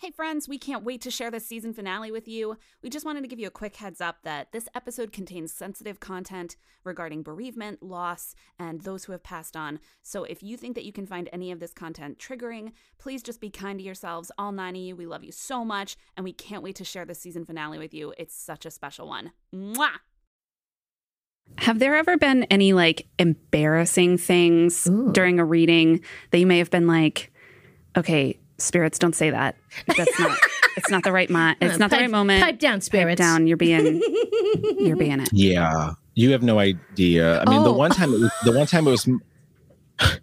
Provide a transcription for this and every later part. Hey friends, we can't wait to share this season finale with you. We just wanted to give you a quick heads up that this episode contains sensitive content regarding bereavement, loss, and those who have passed on. So if you think that you can find any of this content triggering, please just be kind to yourselves, all 9 of you. We love you so much, and we can't wait to share this season finale with you. It's such a special one. Mwah! Have there ever been any embarrassing things during a reading that you may have been like, okay, spirits, don't say that. That's not. It's not the right moment. It's not the right moment. Pipe down, spirits. Pipe down. You're being it. Yeah, you have no idea. I mean, the one time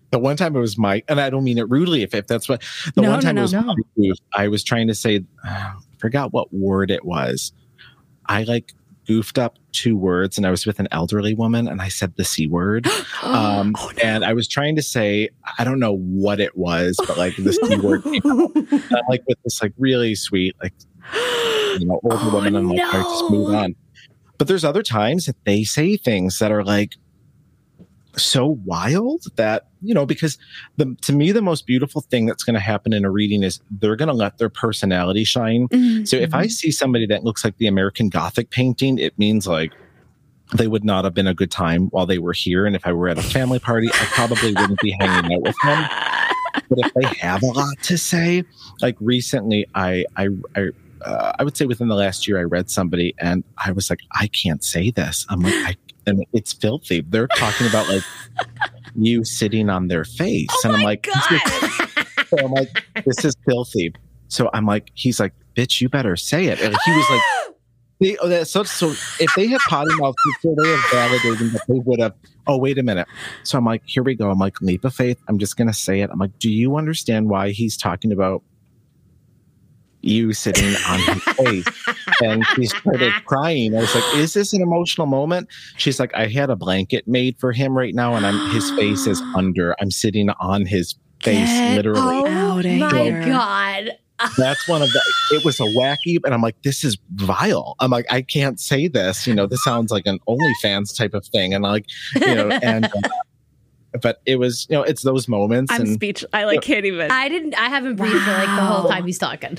it was my, and I don't mean it rudely. If that's what the no, one time no, no, it was, no. I was trying to say, forgot what word it was. I goofed up 2 words, and I was with an elderly woman, and I said the C word. And I was trying to say, I don't know what it was, but the C word came out. And I'm with this really sweet, older woman, and I just move on. But there's other times that they say things that are so wild that, because to me, the most beautiful thing that's going to happen in a reading is they're going to let their personality shine. Mm-hmm. So if I see somebody that looks like the American Gothic painting, it means they would not have been a good time while they were here. And if I were at a family party, I probably wouldn't be hanging out with them. But if they have a lot to say, recently, I would say within the last year, I read somebody and I was like, I can't say this. I'm and it's filthy. They're talking about you sitting on their face. Oh, and I'm like, so I'm like, this is filthy. So I'm like, he's like, bitch, you better say it. And he was like, so if they had potty mouth, they have validated that they would have, oh, wait a minute. So I'm like, here we go. I'm like, leap of faith. I'm just going to say it. I'm like, do you understand why he's talking about you sitting on his face? And she started crying. I was like, is this an emotional moment? She's like, I had a blanket made for him right now, and his face is under. I'm sitting on his face, literally. Oh, my God. That's one of the, it was a wacky, and I'm like, this is vile. I'm like, I can't say this. This sounds like an OnlyFans type of thing. And but it was, it's those moments. I'm speechless. I can't even. I haven't breathed for the whole time he's talking.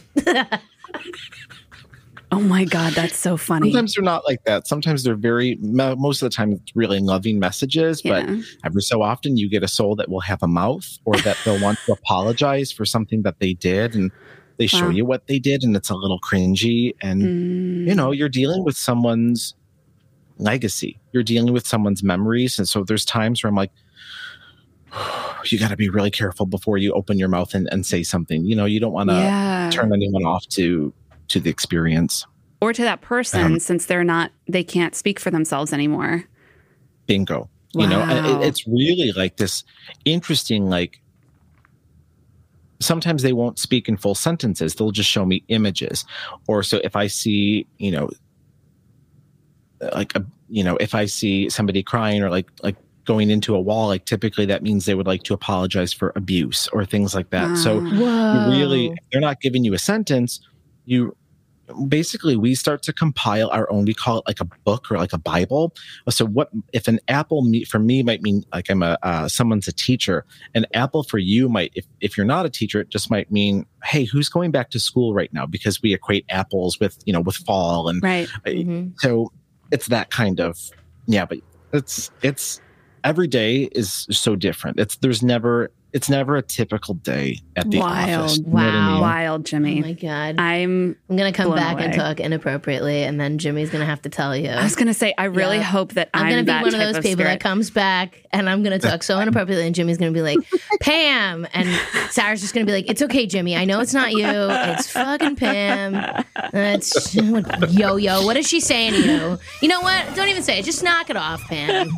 Oh my God, that's so funny. Sometimes they're not like that. Sometimes they're most of the time, it's really loving messages. Yeah. But every so often you get a soul that will have a mouth, or that they'll want to apologize for something that they did. And they show you what they did, and it's a little cringy. And, you're dealing with someone's legacy. You're dealing with someone's memories. And so there's times where I'm like, you got to be really careful before you open your mouth and say something. You don't want to turn anyone off to the experience or to that person, since they can't speak for themselves anymore. Bingo. Wow. And it's really this interesting, sometimes they won't speak in full sentences. They'll just show me images. Or so if I see, if I see somebody crying or going into a wall, typically that means they would like to apologize for abuse or things like that. Wow. So if they're not giving you a sentence, we start to compile our own, we call it a book or a Bible. So what if an apple for me might mean I'm someone's a teacher. An apple for you might, if you're not a teacher, it just might mean, hey, who's going back to school right now? Because we equate apples with, with fall. And right. Mm-hmm. So it's that kind of, but it's every day is so different. It's never a typical day at the office. Wow. You know what I mean? Wild, Jimmy. Oh, my God. I'm going to come back and talk inappropriately, and then Jimmy's going to have to tell you. I was going to say, I really hope that I'm going to be one of those people that comes back, and I'm going to talk so inappropriately, and Jimmy's going to be like, Pam! And Sarah's just going to be like, it's okay, Jimmy. I know it's not you. It's fucking Pam. That's yo. What is she saying to you? You know what? Don't even say it. Just knock it off, Pam.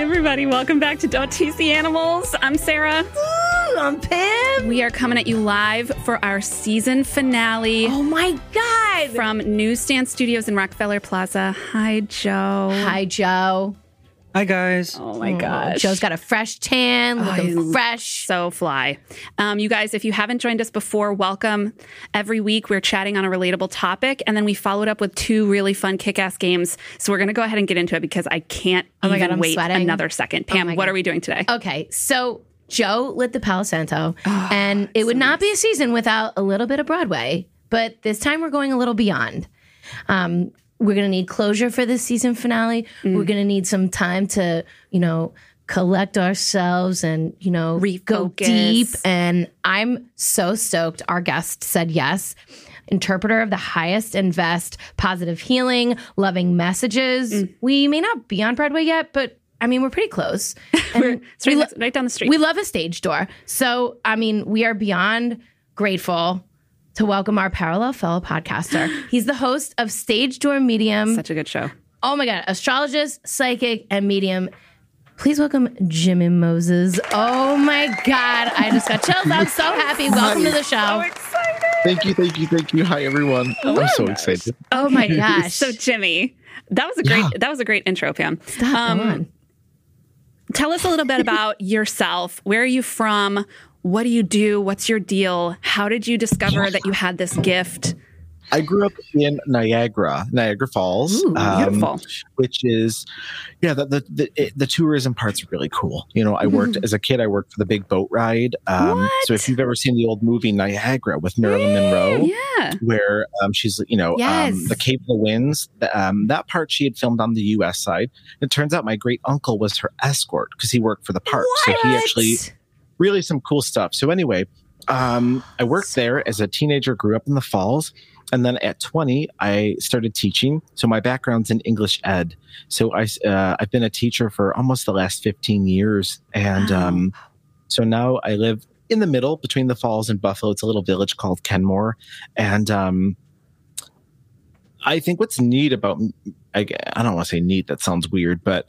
Everybody, welcome back to Dot TC Animals. I'm Sarah. Ooh, I'm Pam. We are coming at you live for our season finale. Oh my God! From Newsstand Studios in Rockefeller Plaza. Hi, Joe. Hi, guys. Oh, my gosh. Joe's got a fresh tan, looking fresh. So fly. You guys, if you haven't joined us before, welcome. Every week, we're chatting on a relatable topic, and then we followed up with two really fun kick-ass games. So we're going to go ahead and get into it because I can't wait another second. Pam, what are we doing today? Okay, so Joe lit the Palo Santo, and it would not be a season without a little bit of Broadway, but this time we're going a little beyond. We're going to need closure for this season finale. We're going to need some time to, collect ourselves and, refocus. Go deep. And I'm so stoked our guest said yes. Interpreter of the highest and best, positive healing, loving messages. We may not be on Broadway yet, but I mean, we're pretty close. Right down the street. We love a stage door. So, I mean, we are beyond grateful to welcome our parallel fellow podcaster. He's the host of Stage Door Medium. Such a good show. Oh my God. Astrologist, psychic, and medium. Please welcome Jimmy Moses. Oh my God. I just got chills. I'm so happy. Welcome to the show. So excited. Thank you. Hi, everyone. I'm so excited. Oh my gosh. So Jimmy, that was a great intro, Pam. Stop, come on. Tell us a little bit about yourself. Where are you from? What do you do? What's your deal? How did you discover that you had this gift? I grew up in Niagara Falls. Ooh, beautiful. Which is, the tourism part's really cool. I worked as a kid. I worked for the big boat ride. So if you've ever seen the old movie Niagara with Marilyn Monroe, where she's, the Cave of the Winds, that part she had filmed on the U.S. side. It turns out my great uncle was her escort because he worked for the park. What? So he actually really some cool stuff. So anyway, I worked there as a teenager, grew up in the Falls. And then at 20, I started teaching. So my background's in English ed. So I've been a teacher for almost the last 15 years. And so now I live in the middle between the Falls and Buffalo. It's a little village called Kenmore. And I think what's neat about, I don't want to say neat, that sounds weird, but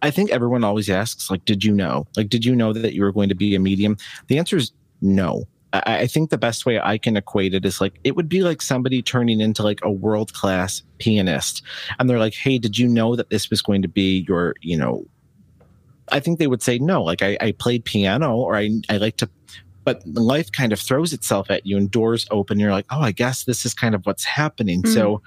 I think everyone always asks, did you know that you were going to be a medium? The answer is no. I think the best way I can equate it is it would be like somebody turning into a world-class pianist. And they're like, hey, did you know that this was going to be your, I think they would say no. I played piano or I like to, but life kind of throws itself at you and doors open. You're like, oh, I guess this is kind of what's happening. Mm-hmm. So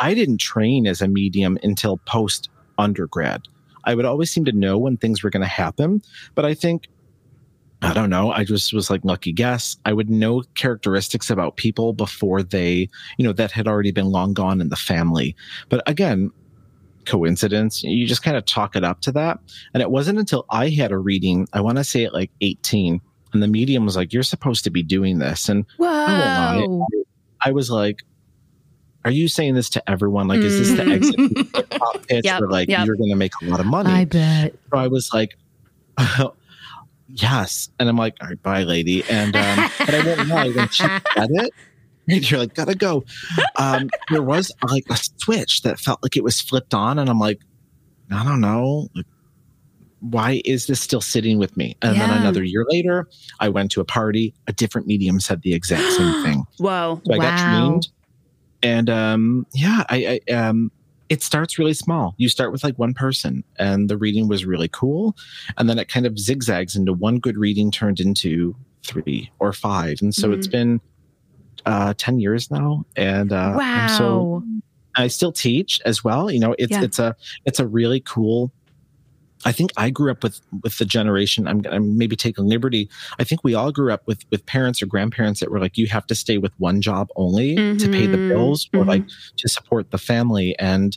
I didn't train as a medium until post-undergrad. I would always seem to know when things were going to happen. But I think, I don't know, I just was lucky guess. I would know characteristics about people before they, that had already been long gone in the family. But again, coincidence, you just kind of chalk it up to that. And it wasn't until I had a reading, I want to say at 18, and the medium was like, you're supposed to be doing this. And I won't lie, I was like, are you saying this to everyone? Is this the exit for pop pitch? Yep, or you're going to make a lot of money? I bet. So I was like, yes. And I'm like, all right, bye, lady. And but I won't lie, when she said it, and you're like, gotta go. There was a switch that felt like it was flipped on, and I'm like, I don't know. Why is this still sitting with me? And then another year later, I went to a party. A different medium said the exact same thing. Whoa. So I got trained. And it starts really small. You start with one person, and the reading was really cool. And then it kind of zigzags into one good reading turned into 3 or 5. And so it's been 10 years now. And so I still teach as well. It's a really cool. I think I grew up with the generation. I'm maybe taking liberty. I think we all grew up with parents or grandparents that were like, you have to stay with one job only to pay the bills or to support the family. And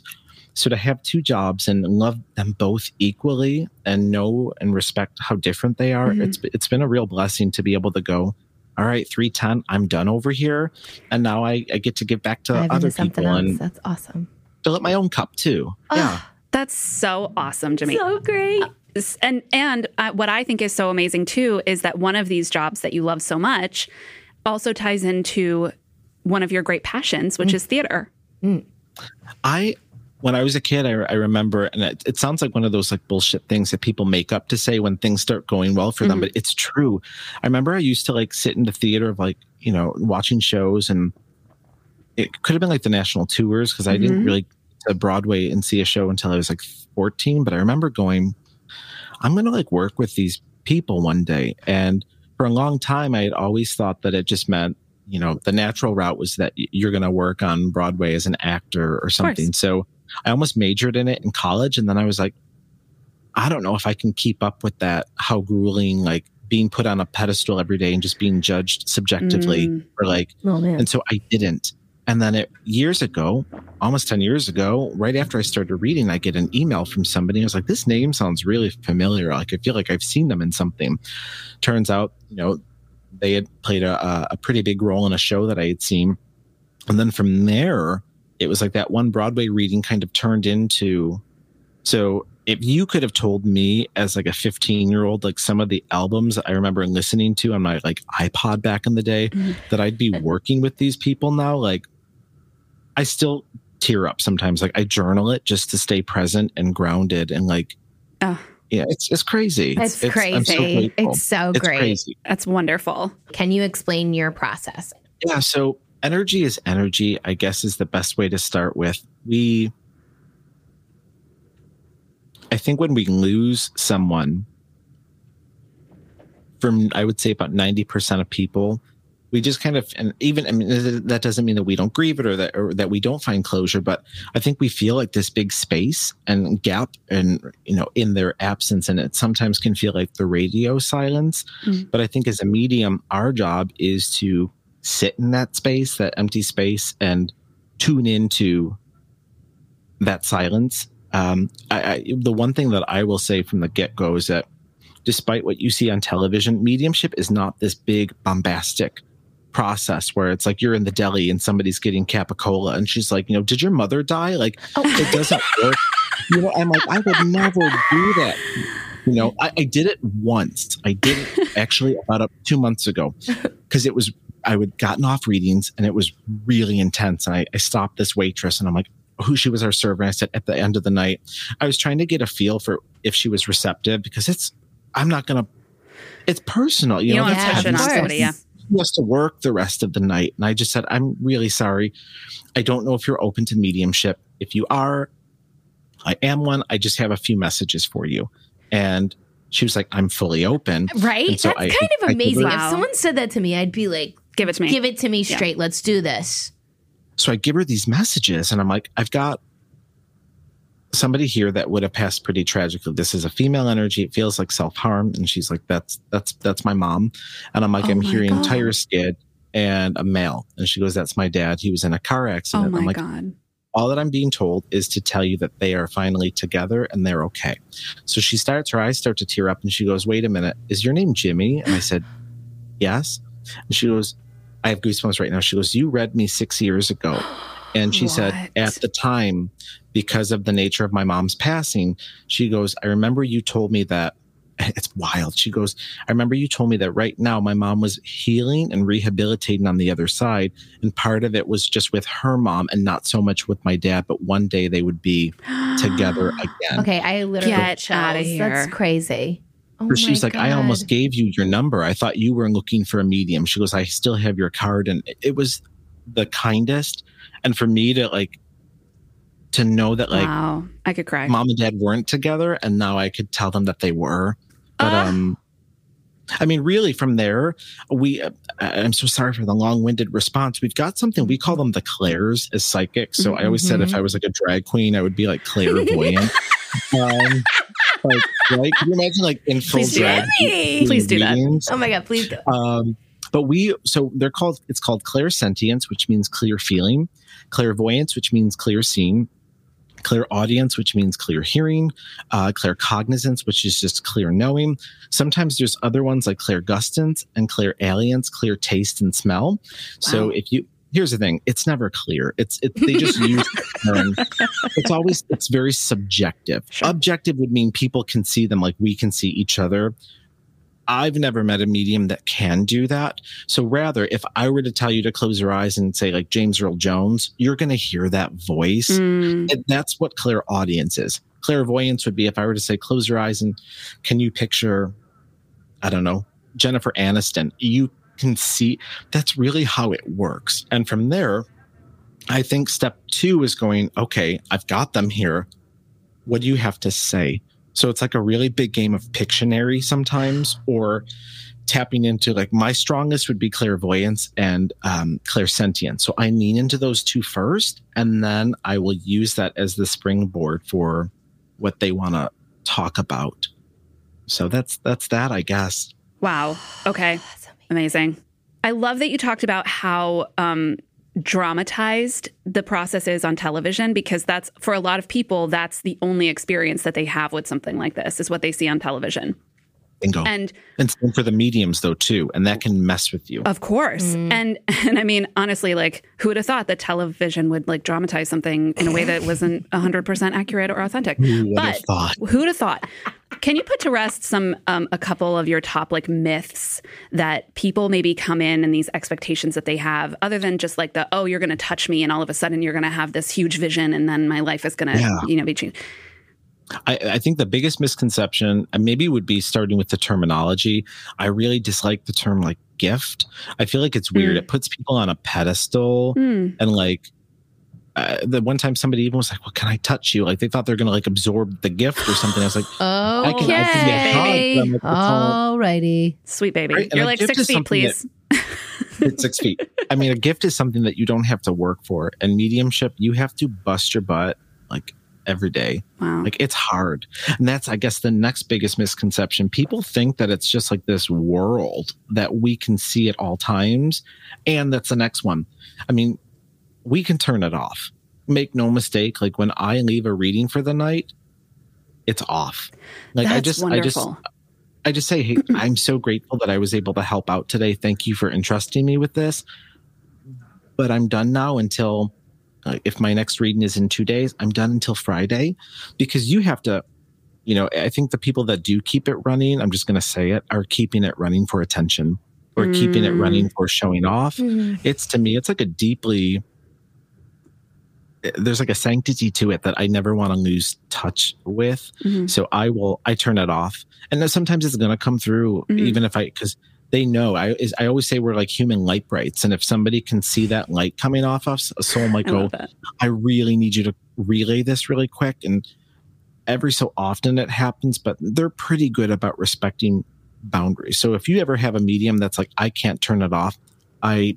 so to have two jobs and love them both equally and know and respect how different they are, it's been a real blessing to be able to go, all right, 3:10, I'm done over here. And now I get to give back to other people. And that's awesome. Fill up my own cup too. Oh. Yeah. That's so awesome, Jimmy. So great. And what I think is so amazing, too, is that one of these jobs that you love so much also ties into one of your great passions, which is theater. Mm. When I was a kid, I remember, and it sounds like one of those bullshit things that people make up to say when things start going well for them, but it's true. I remember I used to sit in the theater of watching shows, and it could have been the national tours because I didn't really to Broadway and see a show until I was like 14, but I remember going, I'm going to like work with these people one day. And for a long time, I had always thought that it just meant, you know, the natural route was that you're going to work on Broadway as an actor or something. So I almost majored in it in college. And then I was like, I don't know if I can keep up with that, how grueling, like being put on a pedestal every day and just being judged subjectively or like, and so I didn't. And then it, years ago, almost 10 years ago, right after I started reading, I get an email from somebody. I was like, this name sounds really familiar. Like, I feel like I've seen them in something. Turns out, you know, they had played a pretty big role in a show that I had seen. And then from there, it was like that one Broadway reading kind of turned into, so if you could have told me as like a 15-year-old, like some of the albums I remember listening to on my like iPod back in the day, that I'd be working with these people now, like, I still tear up sometimes. Like I journal it just to stay present and grounded and like, yeah, it's crazy. It's crazy. I'm so grateful. It's great. Crazy. That's wonderful. Can you explain your process? Yeah. So energy is energy, I guess, is the best way to start with. I think when we lose someone, from I would say about 90% of people, we just kind of, and even, I mean, that doesn't mean that we don't grieve it or that we don't find closure, but I think we feel like this big space and gap and, you know, in their absence. And it sometimes can feel like the radio silence. Mm-hmm. But I think as a medium, our job is to sit in that space, that empty space, and tune into that silence. The one thing that I will say from the get-go is that despite what you see on television, mediumship is not this big bombastic process where it's like you're in the deli and somebody's getting capicola and she's like, you know, did your mother die? Like, it doesn't work. You know, I'm like, I would never do that. You know, I did it once. I did it actually about 2 months ago because it was, I would gotten off readings and it was really intense. And I stopped this waitress and I'm like, who she was our server. And I said, at the end of the night, I was trying to get a feel for if she was receptive because I'm not going to, it's personal. You know, it's heavy stuff. Yeah. He has to work the rest of the night. And I just said, I'm really sorry. I don't know if you're open to mediumship. If you are, I am one. I just have a few messages for you. And she was like, I'm fully open. Right? So that's kind of amazing. If someone said that to me, I'd be like, give it to me. Give it to me straight. Yeah. Let's do this. So I give her these messages and I'm like, I've got somebody here that would have passed pretty tragically. This is a female energy. It feels like self-harm. And she's like, that's my mom. And I'm like, I'm hearing tire skid and a male. And she goes, that's my dad. He was in a car accident. Oh my God. All that I'm being told is to tell you that they are finally together and they're okay. So she starts, her eyes start to tear up and she goes, wait a minute, is your name Jimmy? And I said, yes. And she goes, I have goosebumps right now. She goes, you read me 6 years ago. And she said, at the time, because of the nature of my mom's passing, she goes, I remember you told me that, it's wild. She goes, I remember you told me that right now my mom was healing and rehabilitating on the other side. And part of it was just with her mom and not so much with my dad. But one day they would be together again. Okay, I literally get out of here. That's crazy. Oh, she's like, God. I almost gave you your number. I thought you were looking for a medium. She goes, I still have your card. And it was the kindest. And for me to like, to know that like, wow. I could cry. Mom and dad weren't together. And now I could tell them that they were. But I mean, really from there, I'm so sorry for the long-winded response. We've got something, we call them the Claires as psychics. So I always said, if I was like a drag queen, I would be like clairvoyant. Like, can you imagine like in full drag? Please do that. Oh my God, please do. So they're called, it's called clairsentience, which means clear feeling, clairvoyance, which means clear seeing, clairaudience, which means clear hearing, claircognizance, which is just clear knowing. Sometimes there's other ones like clairgustance and clairalliance, clear taste and smell. Wow. So here's the thing, it's never clear. They just use the term. It's very subjective. Sure. Objective would mean people can see them like we can see each other. I've never met a medium that can do that. So rather, if I were to tell you to close your eyes and say like James Earl Jones, you're going to hear that voice. And that's what clairaudience is. Clairvoyance would be if I were to say, close your eyes and can you picture, I don't know, Jennifer Aniston? You can see. That's really how it works. And from there, I think step two is going, okay, I've got them here. What do you have to say? So it's like a really big game of Pictionary sometimes, or tapping into, like, my strongest would be clairvoyance and clairsentience. So I lean into those two first, and then I will use that as the springboard for what they want to talk about. So that's that, I guess. Wow. Okay. Amazing. I love that you talked about how dramatized the process is on television, because that's, for a lot of people, that's the only experience that they have with something like this, is what they see on television. Bingo. And for the mediums, though, too. And that can mess with you. Of course. Mm. And I mean, honestly, like, who would have thought that television would, like, dramatize something in a way that wasn't 100% accurate or authentic? Who would have thought? Can you put to rest a couple of your top, like, myths that people maybe come in and these expectations that they have, other than just like the, oh, you're going to touch me and all of a sudden you're going to have this huge vision and then my life is going to, be changed. I think the biggest misconception maybe would be starting with the terminology. I really dislike the term, like, gift. I feel like it's weird. It puts people on a pedestal. And like the one time somebody even was like, well, can I touch you? Like, they thought they're going to, like, absorb the gift or something. I was like, oh, I can get hugged. All righty. Sweet baby. Right? You're like 6 feet, please. It's 6 feet. I mean, a gift is something that you don't have to work for. And mediumship, you have to bust your butt, like, every day. Wow. Like, it's hard. And that's, I guess, the next biggest misconception. People think that it's just like this world that we can see at all times. And that's the next one. I mean, we can turn it off. Make no mistake. Like, when I leave a reading for the night, it's off. Like, I just say, hey, I'm so grateful that I was able to help out today. Thank you for entrusting me with this. But I'm done now until... if my next reading is in 2 days, I'm done until Friday, because you have to, I think the people that do keep it running, I'm just going to say it, are keeping it running for attention or keeping it running for showing off. It's, to me, it's like a deeply, there's like a sanctity to it that I never want to lose touch with. So I turn it off. And then sometimes it's going to come through, even if because they know. I always say we're like human light brights. And if somebody can see that light coming off us, a soul might go, I really need you to relay this really quick. And every so often it happens, but they're pretty good about respecting boundaries. So if you ever have a medium that's like, I can't turn it off, I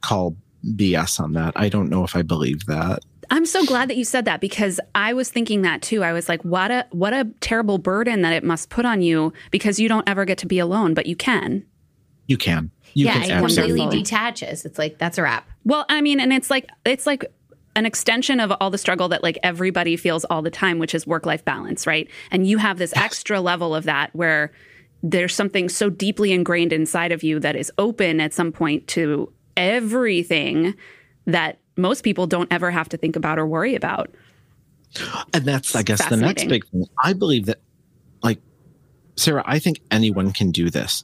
call BS on that. I don't know if I believe that. I'm so glad that you said that, because I was thinking that too. I was like, what a terrible burden that it must put on you, because you don't ever get to be alone, but you can. You can absolutely. It completely detaches. It's like, that's a wrap. Well, I mean, and it's like an extension of all the struggle that, like, everybody feels all the time, which is work-life balance, right? And you have this extra level of that where there's something so deeply ingrained inside of you that is open at some point to everything that most people don't ever have to think about or worry about. And that's, I guess, the next big thing. I believe that, like, Sarah, I think anyone can do this.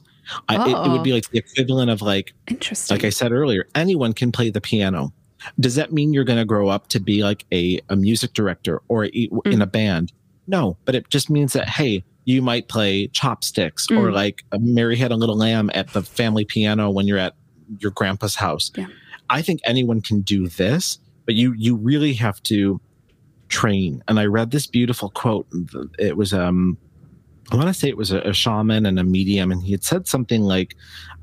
It would be like the equivalent of, like, interesting. Like I said earlier, anyone can play the piano. Does that mean you're going to grow up to be like a music director or in a band? No, but it just means that, hey, you might play Chopsticks or like Mary Had a Little Lamb at the family piano when you're at your grandpa's house. Yeah. I think anyone can do this, but you really have to train. And I read this beautiful quote. It was, I want to say it was a shaman and a medium. And he had said something like,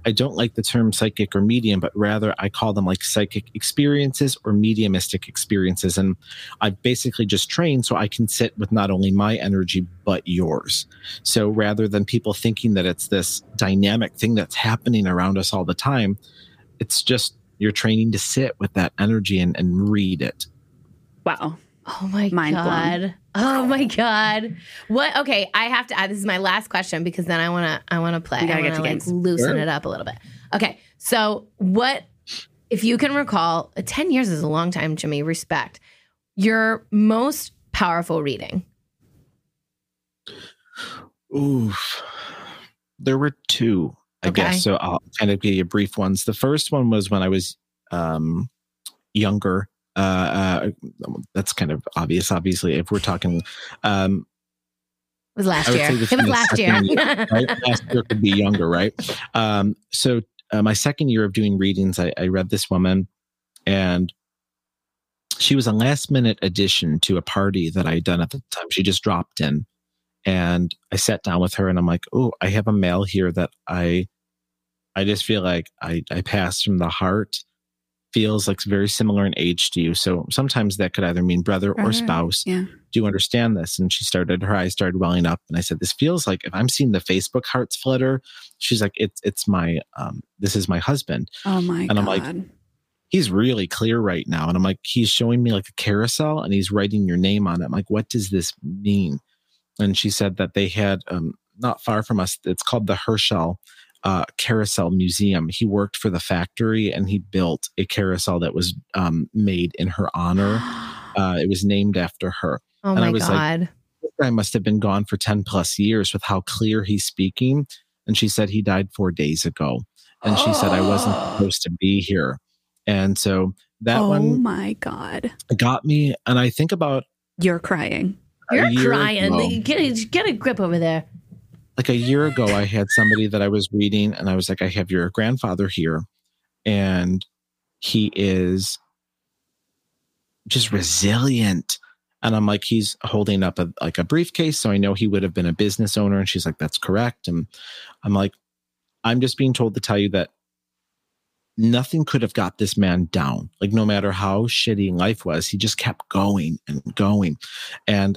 I don't like the term psychic or medium, but rather I call them like psychic experiences or mediumistic experiences. And I basically just trained so I can sit with not only my energy, but yours. So rather than people thinking that it's this dynamic thing that's happening around us all the time, it's just you're training to sit with that energy and read it. Wow. Oh my God. Oh my God. What? Okay. I have to add, this is my last question, because then I want to play. I want to, like, loosen it up a little bit. Okay. So what, if you can recall, 10 years is a long time, Jimmy, respect, your most powerful reading. Oof. There were two. I guess. So I'll kind of give you brief ones. The first one was when I was younger. That's kind of obvious, obviously, if we're talking. It was last year. It was last year. Right? Last year could be younger, right? So my second year of doing readings, I read this woman, and She was a last-minute addition to a party that I had done at the time. She just dropped in. And I sat down with her and I'm like, oh, I have a male here that I just feel like I passed from the heart. Feels like very similar in age to you. So sometimes that could either mean brother or spouse. Yeah. Do you understand this? And she started, her eyes started welling up. And I said, this feels like, if I'm seeing the Facebook hearts flutter, she's like, it's my, this is my husband. Oh my God. And I'm like, he's really clear right now. And I'm like, he's showing me like a carousel and he's writing your name on it. I'm like, what does this mean? And she said that they had, not far from us, it's called the Herschel Carousel Museum. He worked for the factory and he built a carousel that was made in her honor. It was named after her. Oh my God. Like, this guy must have been gone for 10 plus years with how clear he's speaking. And she said he died 4 days ago. And she said, I wasn't supposed to be here. And so that one. Oh my God. Got me. And I think about. You're crying. You're crying. Ago, get a grip over there. Like a year ago, I had somebody that I was reading and I was like, I have your grandfather here. And he is just resilient. And I'm like, he's holding up a briefcase. So I know he would have been a business owner. And she's like, that's correct. And I'm like, I'm just being told to tell you that nothing could have got this man down. Like no matter how shitty life was, he just kept going and going. And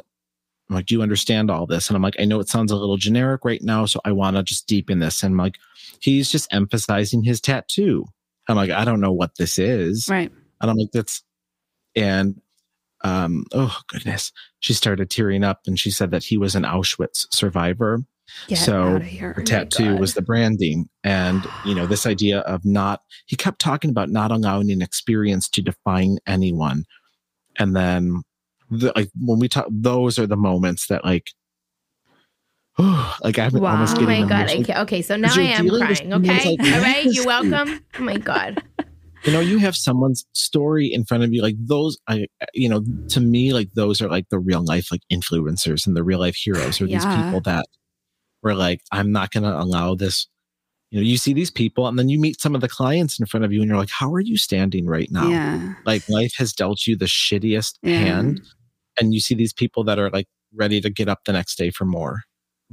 I'm like, do you understand all this? And I'm like, I know it sounds a little generic right now, so I want to just deepen this. And I'm like, he's just emphasizing his tattoo. I'm like, I don't know what this is. Right. And I'm like, oh goodness. She started tearing up and she said that he was an Auschwitz survivor. So her tattoo was the branding. And, this idea of he kept talking about not allowing an experience to define anyone. And then when we talk, those are the moments that I'm almost getting. Oh my God. Okay. So now I am crying. Okay. All right. You're welcome. Oh my God. You have someone's story in front of you. Like those, to me, like those are like the real life, like influencers and the real life heroes are these people that were like, I'm not going to allow this. You see these people and then you meet some of the clients in front of you and you're like, how are you standing right now? Yeah. Like life has dealt you the shittiest hand. And you see these people that are like ready to get up the next day for more.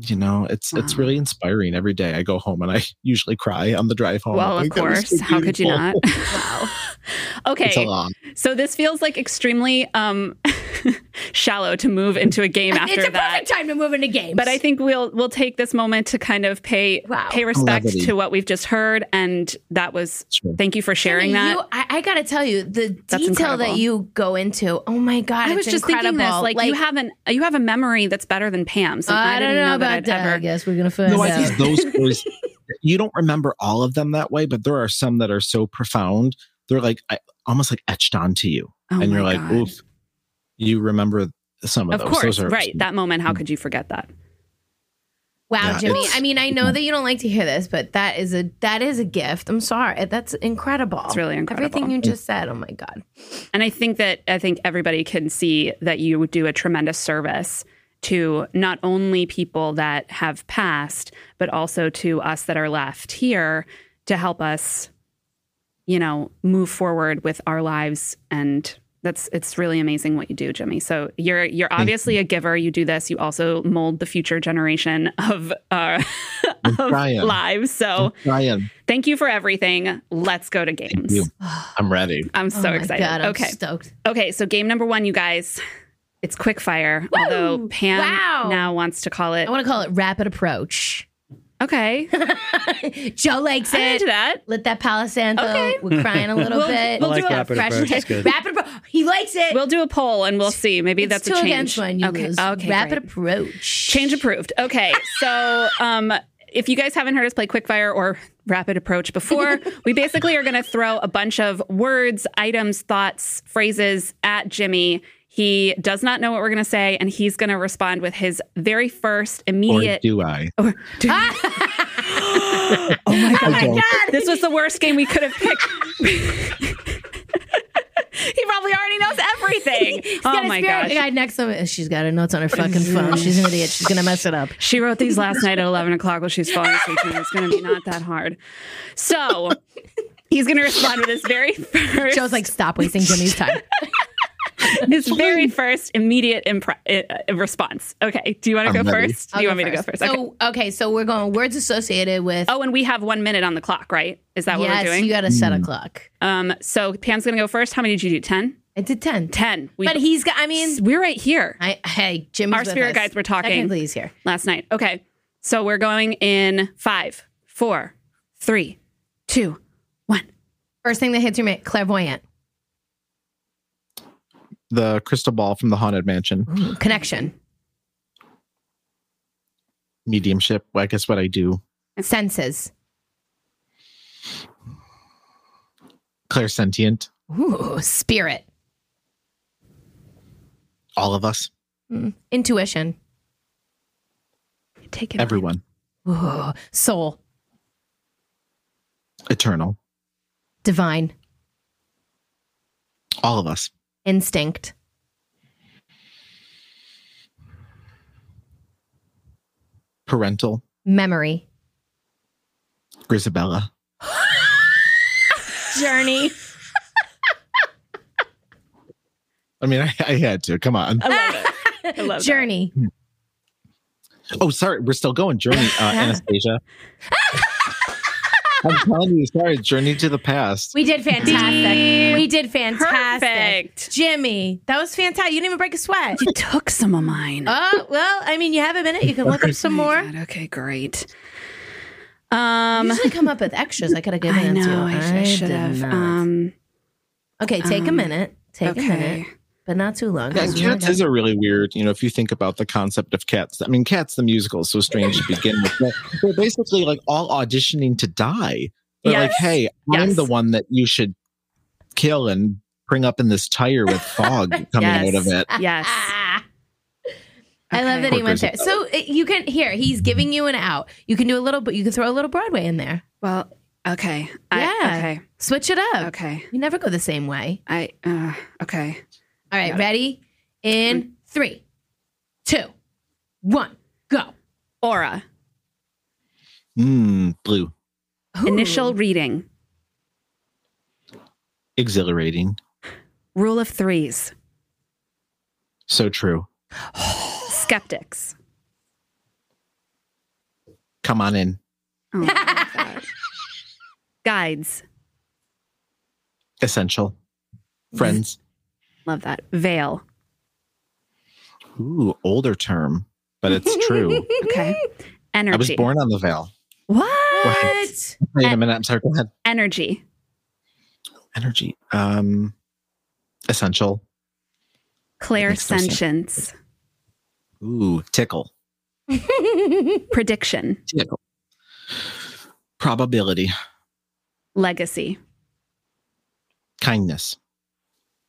It's really inspiring. Every day I go home and I usually cry on the drive home. Well, of course. So how could you not? Wow. Okay. So this feels like extremely shallow to move into a game after that. It's a perfect time to move into games. But I think we'll take this moment to kind of pay respect to what we've just heard. And that was, thank you for sharing that. I got to tell you, the detail that you go into, oh my God, I was just incredible. Thinking this, like you have a memory that's better than Pam's. And I don't know about that. I guess we're going to find out. I think those stories, you don't remember all of them that way, but there are some that are so profound. They're like almost like etched onto you. Oh and you're like, God. Oof, you remember some of those. Of course, those are right. That moment, how could you forget that? Wow, yeah, Jimmy. I mean, I know that you don't like to hear this, but that is a gift. I'm sorry. That's incredible. It's really incredible. Everything you just said. Oh my God. And I think everybody can see that you would do a tremendous service to not only people that have passed, but also to us that are left here to help us move forward with our lives. And it's really amazing what you do, Jimmy. So you're obviously a giver. You do this. You also mold the future generation of lives. So thank you for everything. Let's go to games. I'm ready. I'm so excited. God, I'm stoked. Okay. So game number one, you guys, it's quick fire. Woo! Although Pam now wants to call it. I want to call it rapid approach. Okay. Joe likes it. Into that. Lit that Palo Santo. Okay. We're crying a little bit. We'll do a rapid approach. It's good. Rapid approach. He likes it. We'll do a poll and we'll see. Maybe it's that's a change. Against one, you lose. Okay. Rapid approach. Change approved. Okay. So if you guys haven't heard us play Quickfire or Rapid Approach before, we basically are going to throw a bunch of words, items, thoughts, phrases at Jimmy. He does not know what we're going to say, and he's going to respond with his very first immediate... Or do I? Oh, my God. This was the worst game we could have picked. He probably already knows everything. Oh, my gosh. Guy next to him. She's got her notes on her fucking phone. She's an idiot. She's going to mess it up. She wrote these last night at 11 o'clock while she was falling asleep. It's going to be not that hard. So he's going to respond with his very first... Joe's like, stop wasting Jimmy's time. His very first immediate response. Okay, do you want to go first? Do you want me to go first? So, okay, so we're going words associated with... Oh, and we have 1 minute on the clock, right? Is that what we're doing? Yes, you got to set a clock. So Pam's going to go first. How many did you do? 10? I did 10. 10. But he's got... I mean... We're right here. Hey, Jimmy's with us. Our spirit guides were talking. Technically, he's here. Last night. Okay, so we're going in 5, 4, 3, 2, 1. First thing that hits your clairvoyant. The crystal ball from the Haunted Mansion. Ooh, connection. Mediumship. I guess what I do. Senses. Clairsentient. Ooh, spirit. All of us. Mm. Intuition. Take it. Everyone. Ooh, soul. Eternal. Divine. All of us. Instinct. Parental. Memory. Grisabella. Journey. I mean, I had to. Come on. I love it. I love Journey. That. Oh, sorry. We're still going. Journey, Anastasia. I'm telling you, sorry, Journey to the Past. We did fantastic. Perfect. Jimmy, that was fantastic. You didn't even break a sweat. You took some of mine. Oh, well, I mean, you have a minute. You can look up some more. God, okay, great. I usually come up with extras. I could have given it to you. I should have. Okay, take a minute. Take a minute. But not too long. Yeah, Cats is a really weird, if you think about the concept of Cats. I mean, Cats the musical is so strange to begin with. But they're basically like all auditioning to die. They're like, hey, I'm the one that you should kill and bring up in this tire with fog coming out of it. Yes. Okay. I love that he went there. So you can, he's giving you an out. You can do a little, but you can throw a little Broadway in there. Well, okay. Okay. Switch it up. Okay. You never go the same way. Okay. All right, ready? In 3, 2, 1, go. Aura. Blue. Ooh. Initial reading. Exhilarating. Rule of threes. So true. Skeptics. Come on in. Oh, my God. Guides. Essential. Friends. Love that. Veil. Ooh, older term, but it's true. Okay. Energy. I was born on the veil. What? Wait a minute. I'm sorry. Go ahead. Energy. Essential. Clairsentience. Ooh, tickle. Prediction. Tickle. Probability. Legacy. Kindness.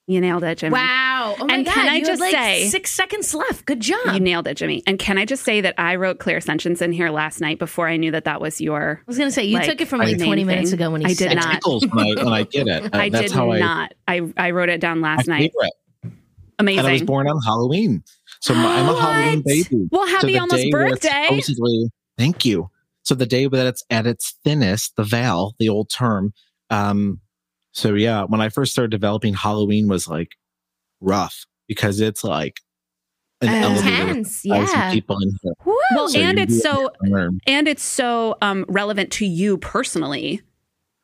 You nailed it, Jimmy. Wow. Oh, my God. Can I just say 6 seconds left. Good job. You nailed it, Jimmy. And can I just say that I wrote clairsentience in here last night before I knew that was your... I was going to say, you took it from like 20 minutes ago when you said it. I did not. It tickles when I get it. I wrote it down last night. Favorite. Amazing. And I was born on Halloween. So I'm a Halloween baby. Well, happy almost birthday. Thank you. So the day that it's at its thinnest, the veil, the old term, so yeah, when I first started developing, Halloween was like rough because it's like an intense, people in here. Well, so it's so relevant to you personally.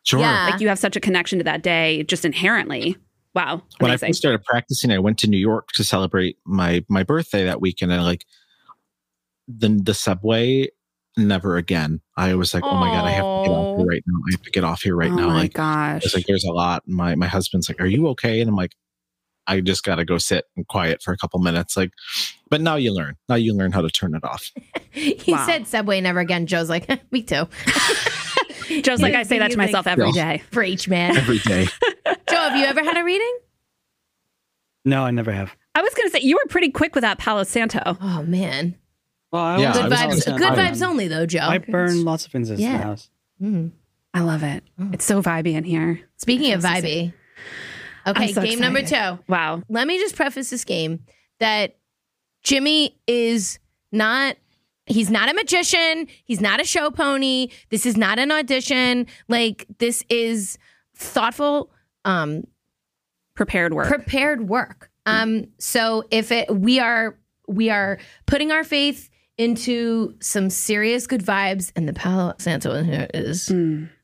Sure, like you have such a connection to that day just inherently. Wow. When I first started practicing, I went to New York to celebrate my birthday that weekend, and like the subway. Never again. I was like, oh my God, I have to get off here right now. Oh my gosh. It's like, there's a lot. My husband's like, are you okay? And I'm like, I just got to go sit and quiet for a couple minutes. Like, but now you learn. Now you learn how to turn it off. He said subway never again. Joe's like, me too. Joe's like, I say that to myself every day. For each man. Every day. Joe, have you ever had a reading? No, I never have. I was going to say, you were pretty quick with that Palo Santo. Oh, man. Well, good vibes only, though, Joe. I burn lots of incense in the house. Mm. I love it. Oh. It's so vibey in here. Speaking of vibey, okay, so game number 2. Wow. Let me just preface this game that Jimmy is not... He's not a magician. He's not a show pony. This is not an audition. Like, this is thoughtful... Prepared work. So if it, we are putting our faith into some serious good vibes, and the Palo Santo in here is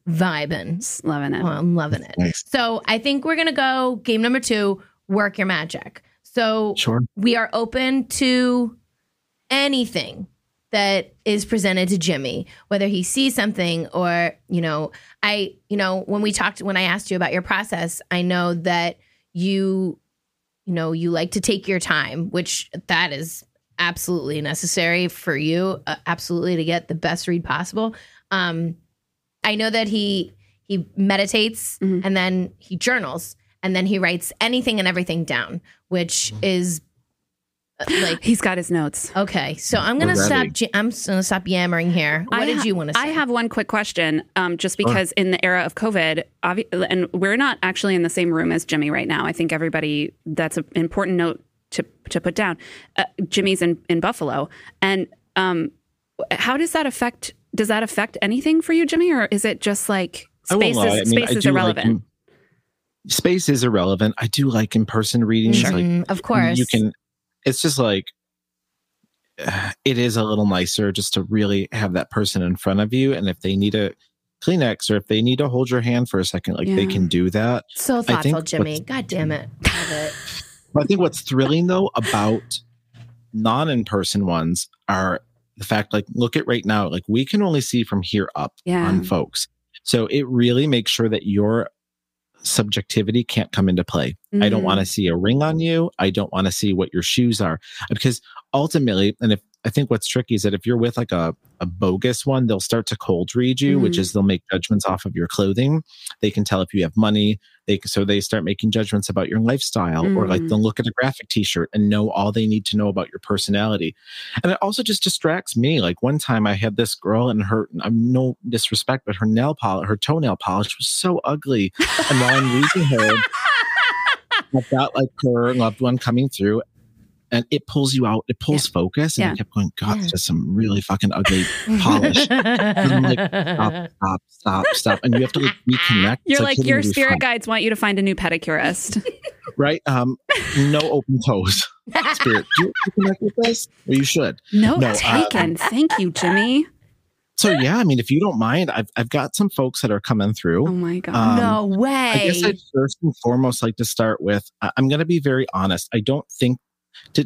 vibing. Loving it. Oh, I'm loving it. Nice. So I think we're going to go game number 2, work your magic. So we are open to anything that is presented to Jimmy, whether he sees something or, when I asked you about your process, I know that you like to take your time, which that is absolutely necessary for you, absolutely, to get the best read possible. I know that he meditates and then he journals and then he writes anything and everything down, which is like he's got his notes. Okay, so I'm gonna stop yammering here. What did you want to say? I have one quick question, just because in the era of COVID, and we're not actually in the same room as Jimmy right now. I think everybody, that's an important note to put down. Jimmy's in Buffalo, and how does that affect? Does that affect anything for you, Jimmy, or is it just like space? Space is irrelevant. Space is irrelevant. I do like in-person readings. Sure. Of course, you can. It's just like, it is a little nicer just to really have that person in front of you. And if they need a Kleenex or if they need to hold your hand for a second, they can do that. So thoughtful, Jimmy. God damn it. I think what's thrilling, though, about non-in-person ones are the fact, look at right now, we can only see from here up on folks. So it really makes sure that you're subjectivity can't come into play. I don't want to see a ring on you. I don't want to see what your shoes are, because ultimately, and if I think what's tricky is that if you're with a bogus one, they'll start to cold read you, which is they'll make judgments off of your clothing. They can tell if you have money. They start making judgments about your lifestyle, or they'll look at a graphic t-shirt and know all they need to know about your personality. And it also just distracts me. One time I had this girl, and I'm no disrespect, but her toenail polish was so ugly. And while I'm reading her, I've got her loved one coming through. And it pulls you out. It pulls focus. And I kept going, God, there's just some really fucking ugly polish. And I'm stop. And you have to reconnect. You're your spirit guides want you to find a new pedicurist. Right? No open toes. Spirit, do you connect with this? Well, you should. No taken. Thank you, Jimmy. So, if you don't mind, I've got some folks that are coming through. Oh, my God. No way. I guess I'd first and foremost like to start with, I'm going to be very honest. I don't think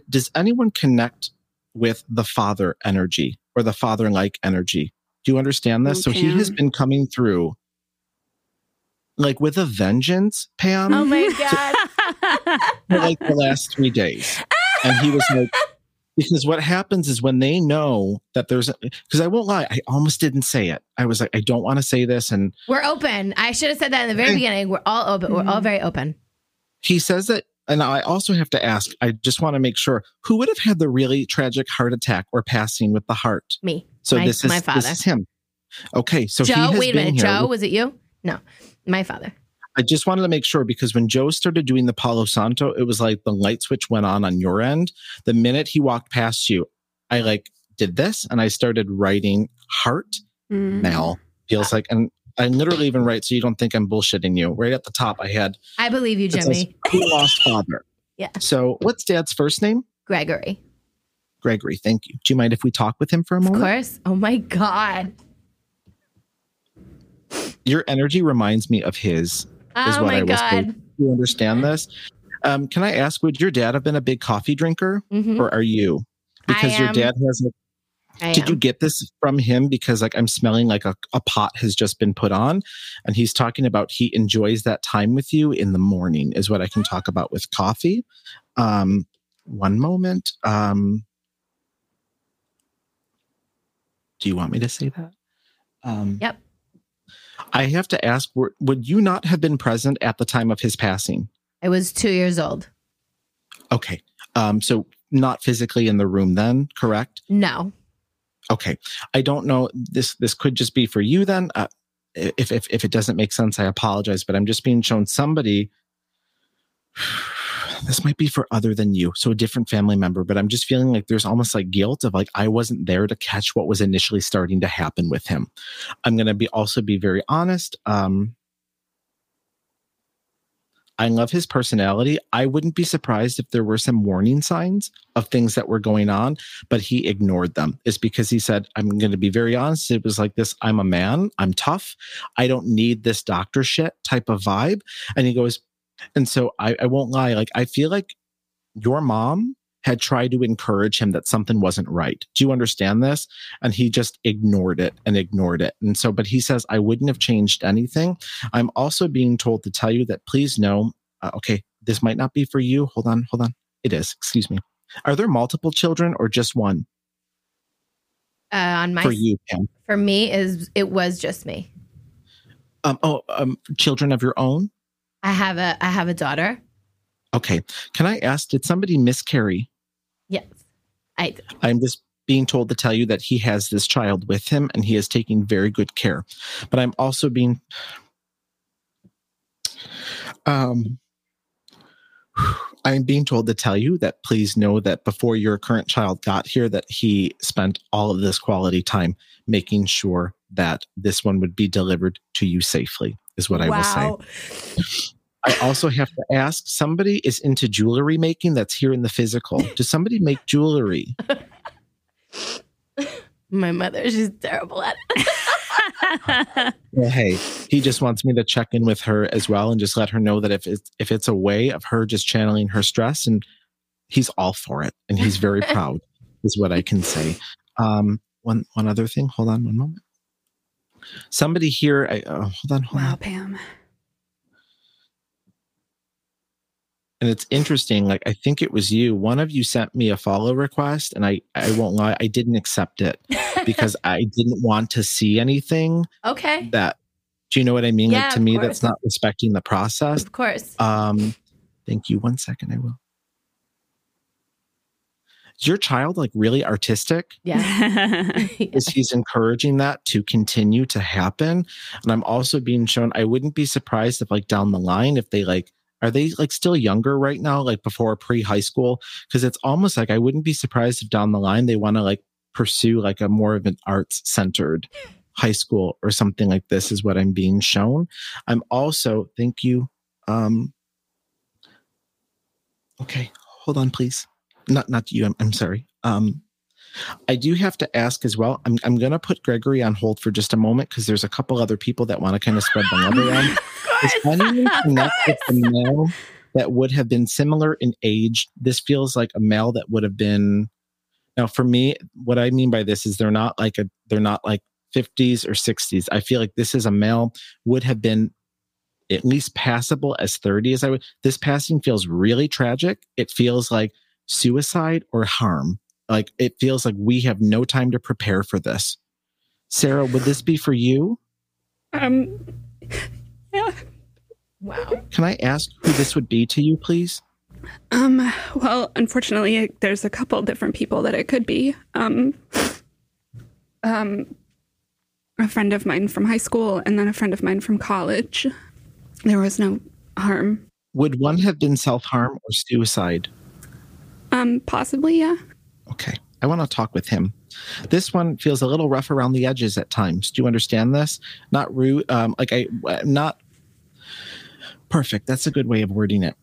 does anyone connect with the father energy or the father-like energy? Do you understand this? Okay. So he has been coming through with a vengeance, Pam. Oh my God. For the last 3 days. And he was because what happens is when they know that because I won't lie, I almost didn't say it. I was like, I don't want to say this. And we're open. I should have said that in the very beginning. We're all open. We're all very open. He says that. And I also have to ask, I just want to make sure, who would have had the really tragic heart attack or passing with the heart? Me. So my father. This is him. Okay. So Joe, Joe, was it you? No, my father. I just wanted to make sure, because when Joe started doing the Palo Santo, it was like the light switch went on your end. The minute he walked past you, I did this and I started writing heart. Now feels like, and I literally even write, so you don't think I'm bullshitting you. Right at the top, I believe you, Jimmy. Who lost father? Yeah. So what's Dad's first name? Gregory. Gregory, thank you. Do you mind if we talk with him for a moment? Of course. Oh, my God. Your energy reminds me of his. Oh, my God. Do you understand this? Can I ask, would your dad have been a big coffee drinker? Mm-hmm. Or are you? Because your dad has Did you get this from him? Because I'm smelling a pot has just been put on, and he's talking about he enjoys that time with you in the morning is what I can talk about with coffee. One moment. Do you want me to say that? Yep. I have to ask, would you not have been present at the time of his passing? I was 2 years old. Okay. So not physically in the room then, correct? No. Okay, I don't know. This could just be for you then. If it doesn't make sense, I apologize. But I'm just being shown somebody. This might be for other than you, so a different family member. But I'm just feeling there's almost guilt of I wasn't there to catch what was initially starting to happen with him. I'm gonna be very honest. I love his personality. I wouldn't be surprised if there were some warning signs of things that were going on, but he ignored them. It's because he said, I'm going to be very honest. It was like this. I'm a man. I'm tough. I don't need this doctor shit type of vibe. And he goes, and so I won't lie. Like, I feel like your mom had tried to encourage him that something wasn't right. Do you understand this? And he just ignored it. And so, but he says, I wouldn't have changed anything. I'm also being told to tell you that please know, okay, this might not be for you. Hold on. It is, excuse me. Are there multiple children or just one? For you, Pam. For me, it was just me. Children of your own? I have a daughter. Okay. Can I ask, did somebody miscarry? Yes, I did. I'm just being told to tell you that he has this child with him and he is taking very good care. But I'm also being... I'm being told to tell you that please know that before your current child got here, that he spent all of this quality time making sure that this one would be delivered to you safely, is what I will say. I also have to ask, somebody is into jewelry making that's here in the physical. Does somebody make jewelry? My mother, she's terrible at it. Well, hey, he just wants me to check in with her as well and just let her know that if it's a way of her just channeling her stress, and he's all for it. And he's very proud is what I can say. One other thing. Hold on one moment. Somebody here. Hold on. Wow, Pam. And it's interesting, like, I think it was you. One of you sent me a follow request, and I won't lie, I didn't accept it because I didn't want to see anything. Okay. That, do you know what I mean? Yeah, like, to me, course. That's not respecting the process. Of course. Thank you. One second, I will. Is your child, like, really artistic? Yeah. Because he's encouraging that to continue to happen. And I'm also being shown, I wouldn't be surprised if, like, down the line, if they, like, are they like still younger right now, like before pre-high school? Because it's almost like I wouldn't be surprised if down the line they want to like pursue like a more of an arts-centered high school or something like this is what I'm being shown. I'm also, thank you. Okay, hold on, please. Not you. I'm sorry. I do have to ask as well. I'm going to put Gregory on hold for just a moment because there's a couple other people that want to kind of spread the love around. Is anyone connected with a male that would have been similar in age? This feels like a male that would have been. Now, for me, what I mean by this is they're not like 50s or 60s. I feel like this is a male would have been at least passable as 30 as I would. This passing feels really tragic. It feels like suicide or harm. Like, it feels like we have no time to prepare for this. Sarah, would this be for you? Yeah. Wow. Can I ask who this would be to you, please? Well, unfortunately, there's a couple different people that it could be. A friend of mine from high school and then a friend of mine from college. There was no harm. Would one have been self-harm or suicide? Possibly, yeah. Okay. I want to talk with him. This one feels a little rough around the edges at times. Do you understand this? Not rude. Not perfect. That's a good way of wording it.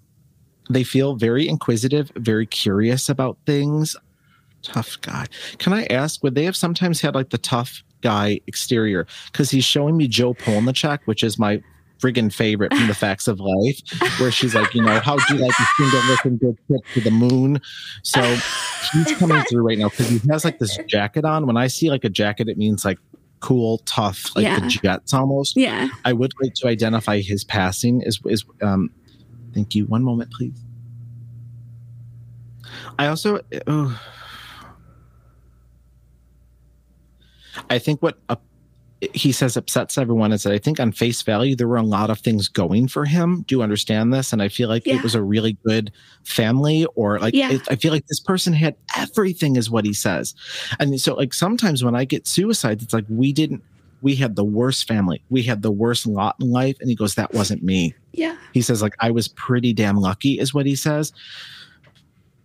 They feel very inquisitive, very curious about things. Tough guy. Can I ask, would they have sometimes had like the tough guy exterior? Because he's showing me Joe Polnicek, which is my friggin' favorite from The Facts of Life, where she's like, you know, how do you like a single-looking good trip to the moon? So he's coming through right now because he has like this jacket on. When I see like a jacket, it means like cool, tough, like the Jets almost. Yeah. I would like to identify his passing is thank you. One moment, please. I also... I think what... he says upsets everyone is that I think on face value, there were a lot of things going for him. Do you understand this? And I feel like it was a really good family or like, I feel like this person had everything is what he says. And so like sometimes when I get suicide, it's like, we had the worst family. We had the worst lot in life. And he goes, that wasn't me. Yeah. He says like, I was pretty damn lucky is what he says.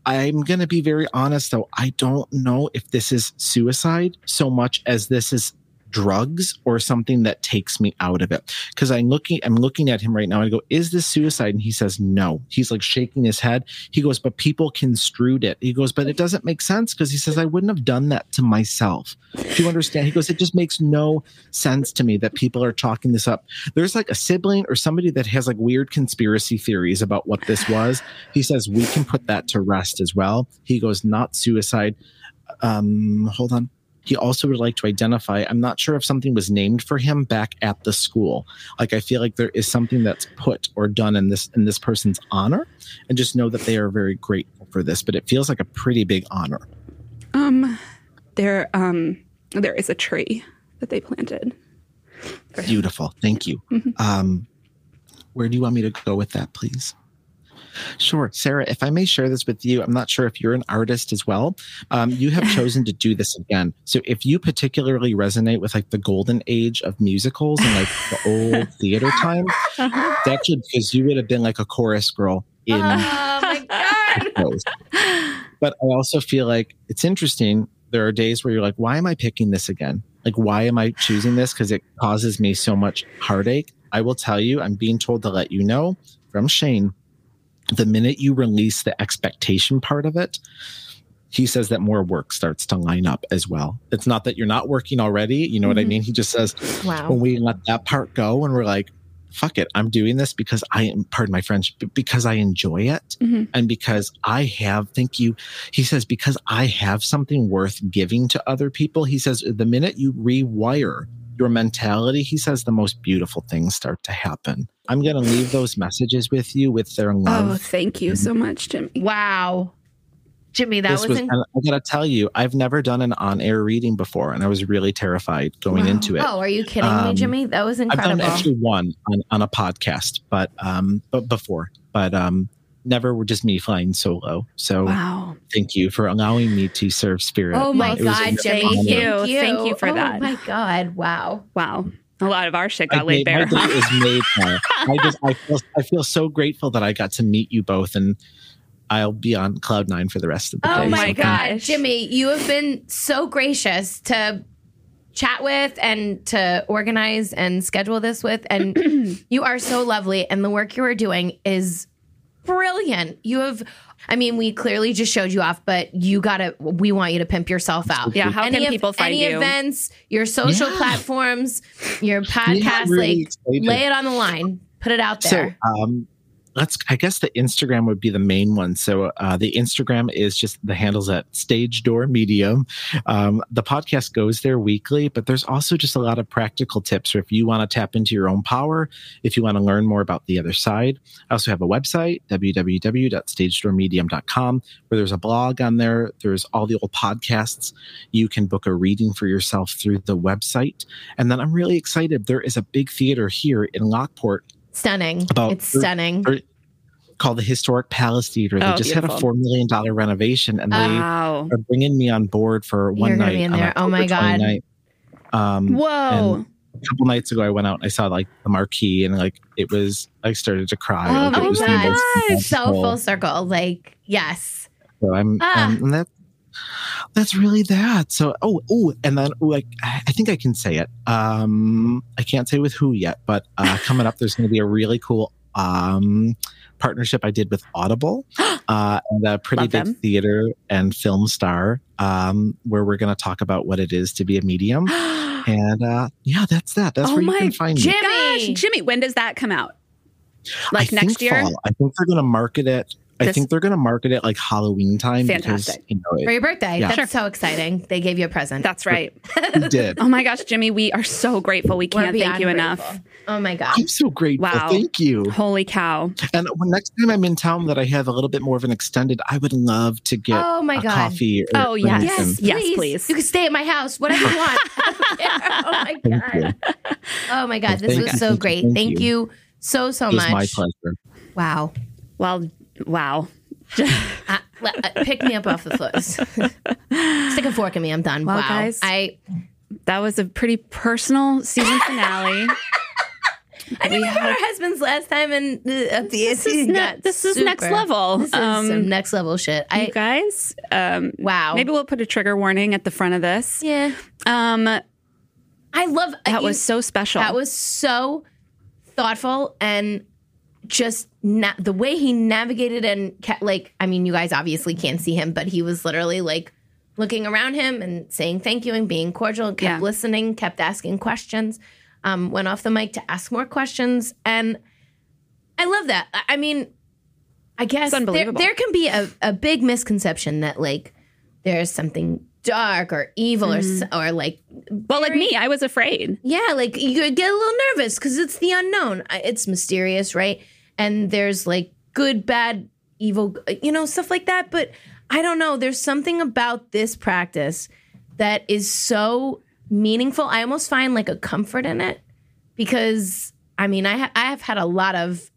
I'm going to be very honest though. I don't know if this is suicide so much as this is drugs or something that takes me out of it. Because I'm looking at him right now. I go, is this suicide? And he says, no. He's like shaking his head. He goes, but people construed it. He goes, but it doesn't make sense, because he says, I wouldn't have done that to myself. Do you understand? He goes, it just makes no sense to me that people are chalking this up. There's like a sibling or somebody that has like weird conspiracy theories about what this was. He says, we can put that to rest as well. He goes, not suicide. Hold on. He also would like to identify, I'm not sure if something was named for him back at the school. Like, I feel like there is something that's put or done in this person's honor, and just know that they are very grateful for this. But it feels like a pretty big honor. There is a tree that they planted. Beautiful. Thank you. Mm-hmm. Where do you want me to go with that, please? Sure. Sarah, if I may share this with you, I'm not sure if you're an artist as well. You have chosen to do this again. So if you particularly resonate with like the golden age of musicals and like the old theater time, that should, because you would have been like a chorus girl in. Oh my God. Shows. But I also feel like it's interesting. There are days where you're like, why am I picking this again? Like, why am I choosing this? Because it causes me so much heartache. I will tell you, I'm being told to let you know from Shane, the minute you release the expectation part of it, he says that more work starts to line up as well. It's not that you're not working already. You know what I mean? He just says, wow. When we let that part go and we're like, fuck it, I'm doing this because I am, pardon my French, because I enjoy it. Mm-hmm. And because I have, thank you. He says, because I have something worth giving to other people. He says, the minute you rewire your mentality, he says the most beautiful things start to happen. I'm going to leave those messages with you with their love. Oh, thank you so much, Jimmy. Wow. Jimmy, that was I got to tell you, I've never done an on-air reading before, and I was really terrified going into it. Oh, are you kidding me, Jimmy? That was incredible. I've done actually one on a podcast, but never were just me flying solo. So Thank you for allowing me to serve Spirit. Oh my God, Jimmy. Thank you for that. Oh my God. Wow. A lot of our shit got laid bare. My day is made now. I feel so grateful that I got to meet you both, and I'll be on cloud nine for the rest of the day. Oh my gosh. Jimmy, you have been so gracious to chat with and to organize and schedule this with. And you are so lovely. And the work you are doing is brilliant. You have, I mean, we clearly just showed you off, but we want you to pimp yourself out. Yeah. How can people find you? Any events, your social platforms, your podcast, really like lay it on the line, put it out there. So, I guess the Instagram would be the main one. So the Instagram is just the handles at Stage Door Medium. The podcast goes there weekly, but there's also just a lot of practical tips. Or if you want to tap into your own power, if you want to learn more about the other side. I also have a website, www.stagedoormedium.com, where there's a blog on there. There's all the old podcasts. You can book a reading for yourself through the website. And then I'm really excited. There is a big theater here in Lockport. Stunning. Called the Historic Palace Theater. They just had a $4 million renovation, and they are bringing me on board for one night. Be in there. Oh my God. Whoa. A couple nights ago, I went out and I saw like the marquee, and like it was, I started to cry. Oh like, my God. So full circle. Like, yes. So I'm, and that's really that. So, and then like, I think I can say it. I can't say with who yet, but coming up, there's going to be a really cool partnership I did with Audible, and a pretty Love big them. Theater and film star, where we're going to talk about what it is to be a medium. And that's that. That's where you can find Jimmy. Me. Gosh, Jimmy, when does that come out? Like next year? Fall. I think they're going to market it. I think they're going to market it like Halloween time. Fantastic. Because, for your birthday. Yeah. That's so exciting. They gave you a present. That's right. We did. Oh my gosh, Jimmy, we are so grateful. We can't thank you enough. Oh my gosh. I'm so grateful. Wow. Thank you. Holy cow. And when next time I'm in town that I have a little bit more of an extended, I would love to get coffee. Or yes. Yes, please. You can stay at my house, whatever you want. Oh my God. Well, this was so great. Thank you so much. It was my pleasure. Wow. Well, wow. Pick me up off the foots. Stick a fork in me. I'm done. Well, wow. Guys, that was a pretty personal season finale. I didn't have our husbands last time, and this is next level. This is some next level shit. You guys, wow. Maybe we'll put a trigger warning at the front of this. Yeah. That was so special. That was so thoughtful, and just the way he navigated and kept, like, I mean, you guys obviously can't see him, but he was literally like looking around him and saying thank you and being cordial and kept listening, kept asking questions, went off the mic to ask more questions. And I love that. I mean, I guess there can be a big misconception that like there's something dark or evil or like... Well, like me, I was afraid. Yeah, like you get a little nervous because it's the unknown. It's mysterious, right? And there's like good, bad, evil, you know, stuff like that. But I don't know. There's something about this practice that is so meaningful. I almost find like a comfort in it because, I mean, I've had a lot of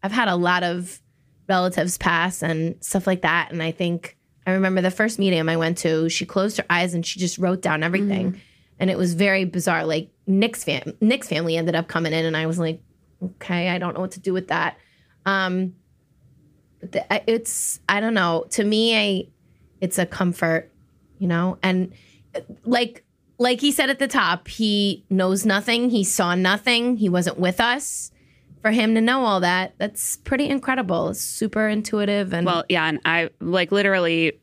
relatives pass and stuff like that. And I think... I remember the first medium I went to, she closed her eyes and she just wrote down everything. And it was very bizarre. Like Nick's family ended up coming in and I was like, okay, I don't know what to do with that. I don't know. To me, it's a comfort, you know? And like he said at the top, he knows nothing. He saw nothing. He wasn't with us. For him to know all that, that's pretty incredible. It's super intuitive. And well, yeah, and I like literally,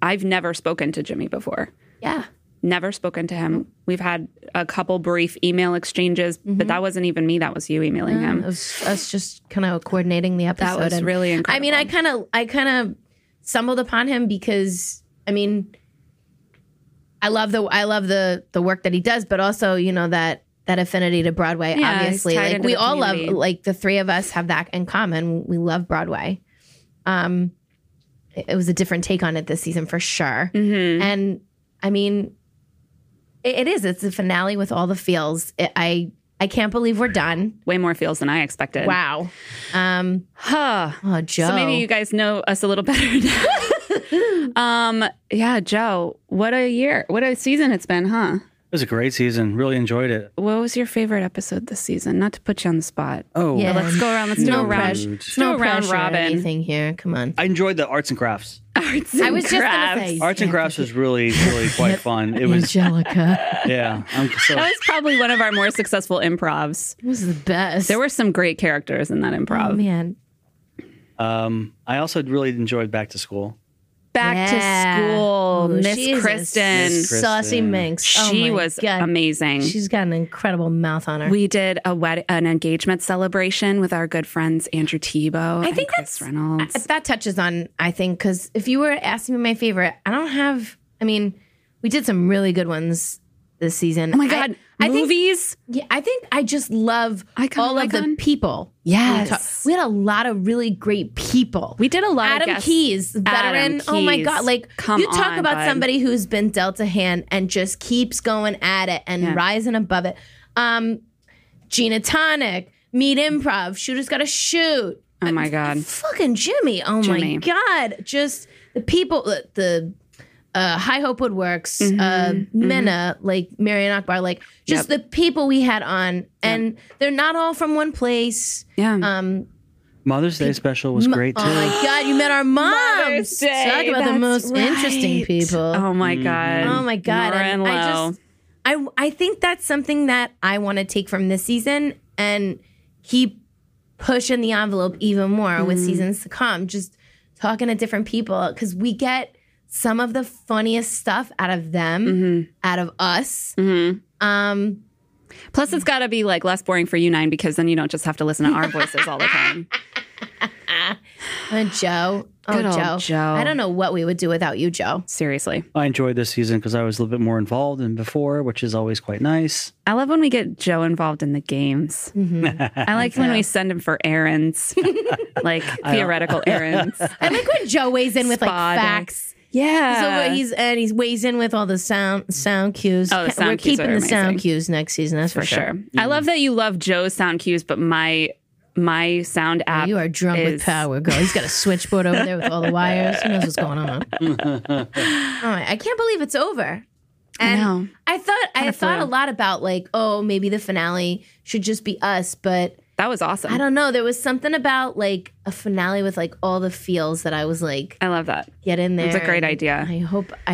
I've never spoken to Jimmy before. Yeah. Never spoken to him. We've had a couple brief email exchanges, but that wasn't even me. That was you emailing him. It was us just kind of coordinating the episode. That was really incredible. I mean, I kind of stumbled upon him because, I mean, I love the work that he does, but also, you know, that affinity to Broadway, yeah, obviously. Like we all love, like the three of us have that in common. We love Broadway. It was a different take on it this season for sure. And I mean, it's the finale with all the feels. I can't believe we're done. Way more feels than I expected. Wow. Oh, Joe. So maybe you guys know us a little better now. Yeah, Joe, what a year. What a season it's been, huh? It was a great season. Really enjoyed it. What was your favorite episode this season? Not to put you on the spot. Oh, yeah. Let's go around. Let's do a round. No round robin. Anything here? Come on. I enjoyed the arts and crafts. Arts and crafts was really, really quite fun. It was Angelica. Yeah, that was probably one of our more successful improvs. It was the best. There were some great characters in that improv. Oh, man. I also really enjoyed Back to School. To school, Miss Kristen. Saucy Minx. She was amazing. She's got an incredible mouth on her. We did an engagement celebration with our good friends Andrew Tebow and Chris Reynolds. That touches on, I think, because if you were asking me my favorite, we did some really good ones this season. Oh my God. Movies? I just love all of the people. Yes. We had a lot of really great people. We did a lot of guests. Keyes, veteran. Oh my God. Like, somebody who's been dealt a hand and just keeps going at it and rising above it. Gina Tonic, Meet Improv, Shooters Gotta Shoot. Oh my God. Fucking Jimmy. Oh my God. Just the people, High Hope Woodworks, Minna, like Marianne Akbar, like just the people we had on, and they're not all from one place. Yeah. Mother's Day special was great too. Oh my God, you met our moms. Talk about the most interesting people. Oh my God. Oh my God. And I think that's something that I want to take from this season and keep pushing the envelope even more with seasons to come. Just talking to different people because we get some of the funniest stuff out of them, out of us. Plus, it's got to be like less boring for you nine because then you don't just have to listen to our voices all the time. Joe. Good old Joe. I don't know what we would do without you, Joe. Seriously. I enjoyed this season because I was a little bit more involved than before, which is always quite nice. I love when we get Joe involved in the games. I like when we send him for errands, like theoretical errands. I like when Joe weighs in with like facts. Yeah. So he weighs in with all the sound cues. Oh, the sound cues keeping the sound cues next season, that's for sure. I love that you love Joe's sound cues, but my sound app. You are drunk with power, girl. He's got a switchboard over there with all the wires. Who knows what's going on? I can't believe it's over. And I know. I thought a lot about like, oh, maybe the finale should just be us, but that was awesome. I don't know. There was something about like a finale with like all the feels that I was like, I love that. Get in there. It's a great idea. I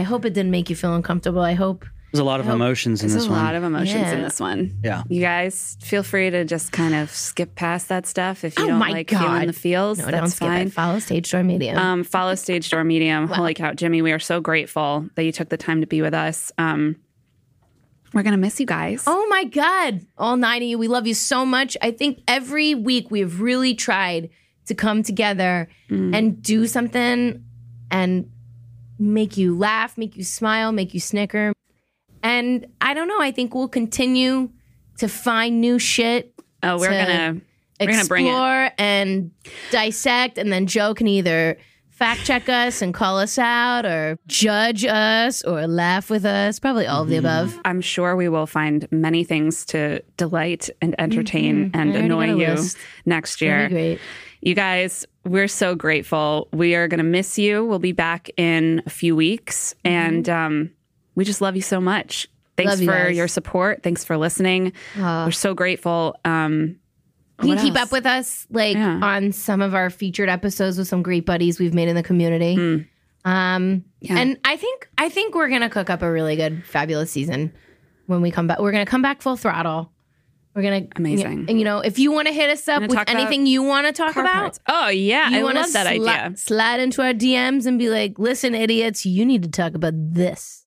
hope it didn't make you feel uncomfortable. I hope There's a lot of emotions in this one. There's a lot of emotions in this one. Yeah. You guys, feel free to just kind of skip past that stuff if you don't like feeling the feels. No, that's fine. Skip it. Follow Stage Door Medium. Follow Stage Door Medium. Wow. Holy cow, Jimmy, we are so grateful that you took the time to be with us. We're going to miss you guys. Oh, my God. All nine of you. We love you so much. I think every week we've really tried to come together and do something and make you laugh, make you smile, make you snicker. And I don't know. I think we'll continue to find new shit. Oh, we're going to explore and dissect. And then Joe can either fact check us and call us out or judge us or laugh with us. Probably all of the above. I'm sure we will find many things to delight and entertain and annoy you next year. Great. You guys, we're so grateful. We are going to miss you. We'll be back in a few weeks. And, we just love you so much. Thanks for your support. Thanks for listening. We're so grateful. Can you keep up with us on some of our featured episodes with some great buddies we've made in the community? And I think we're going to cook up a really good, fabulous season when we come back. We're going to come back full throttle. We're going to... Amazing. And, you know, if you want to hit us up with anything you want to talk about... Parts. Oh, yeah. I love that idea. Slide into our DMs and be like, listen, idiots, you need to talk about this.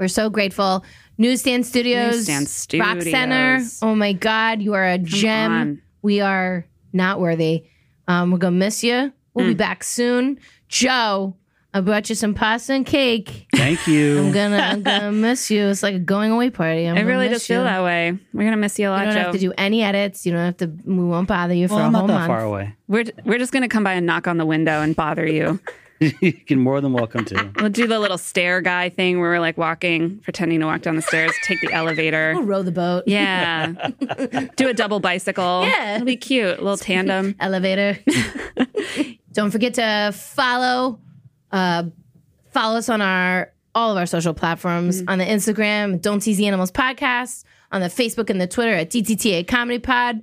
We're so grateful. Newsstand Studios. Rock Center. Oh, my God. You are a gem. We are not worthy. We're going to miss you. We'll be back soon. Joe, I brought you some pasta and cake. Thank you. I'm gonna miss you. It's like a going away party. I really just feel that way. We're going to miss you a lot, Joe. You don't have to do any edits. You don't have to. We won't bother you for a whole month. Not that far away. We're just going to come by and knock on the window and bother you. You can more than welcome to. We'll do the little stair guy thing where we're like walking, pretending to walk down the stairs, take the elevator. We'll row the boat. Yeah. Do a double bicycle. Yeah. It'll be cute. A little tandem. Elevator. Don't forget to follow us on all of our social platforms. On the Instagram, Don't TZ Animals Podcast. On the Facebook and the Twitter at DTTA Comedy Pod.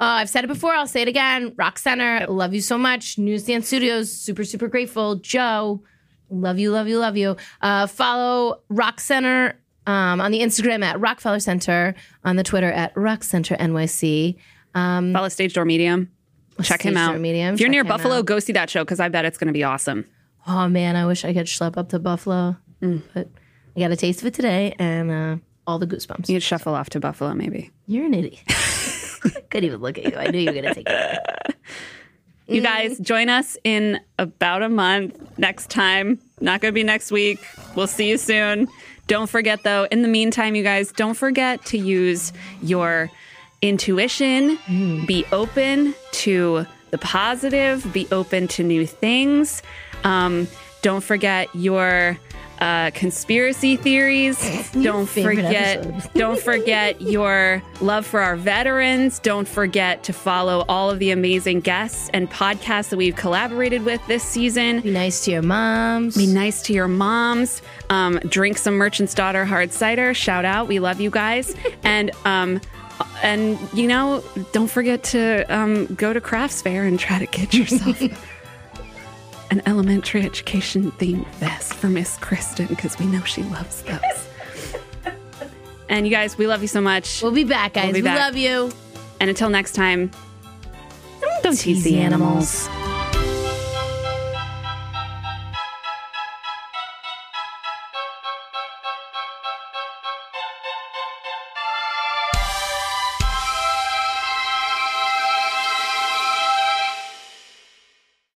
I've said it before. I'll say it again. Rock Center. Love you so much. Newsstand Studios. Super, super grateful. Joe. Love you, love you, love you. Follow Rock Center on the Instagram at Rockefeller Center. On the Twitter at Rock Center NYC. Follow Stage Door Medium. Check him out. If you're near Buffalo, go see that show because I bet it's going to be awesome. Oh, man. I wish I could schlep up to Buffalo. But I got a taste of it today and all the goosebumps. You'd shuffle off to Buffalo maybe. You're an idiot. Couldn't even look at you. I knew you were going to take it. You guys, join us in about a month next time. Not going to be next week. We'll see you soon. Don't forget, though, in the meantime, you guys, don't forget to use your intuition. Be open to the positive. Be open to new things. Don't forget your... conspiracy theories. Don't forget your love for our veterans. Don't forget to follow all of the amazing guests and podcasts that we've collaborated with this season. Be nice to your moms. Drink some Merchant's Daughter hard cider. Shout out. We love you guys. And you know, don't forget to go to Crafts Fair and try to get yourself an elementary education themed vest for Miss Kristen because we know she loves those. And you guys, we love you so much. We'll be back, guys. We love you. And until next time, don't tease the animals.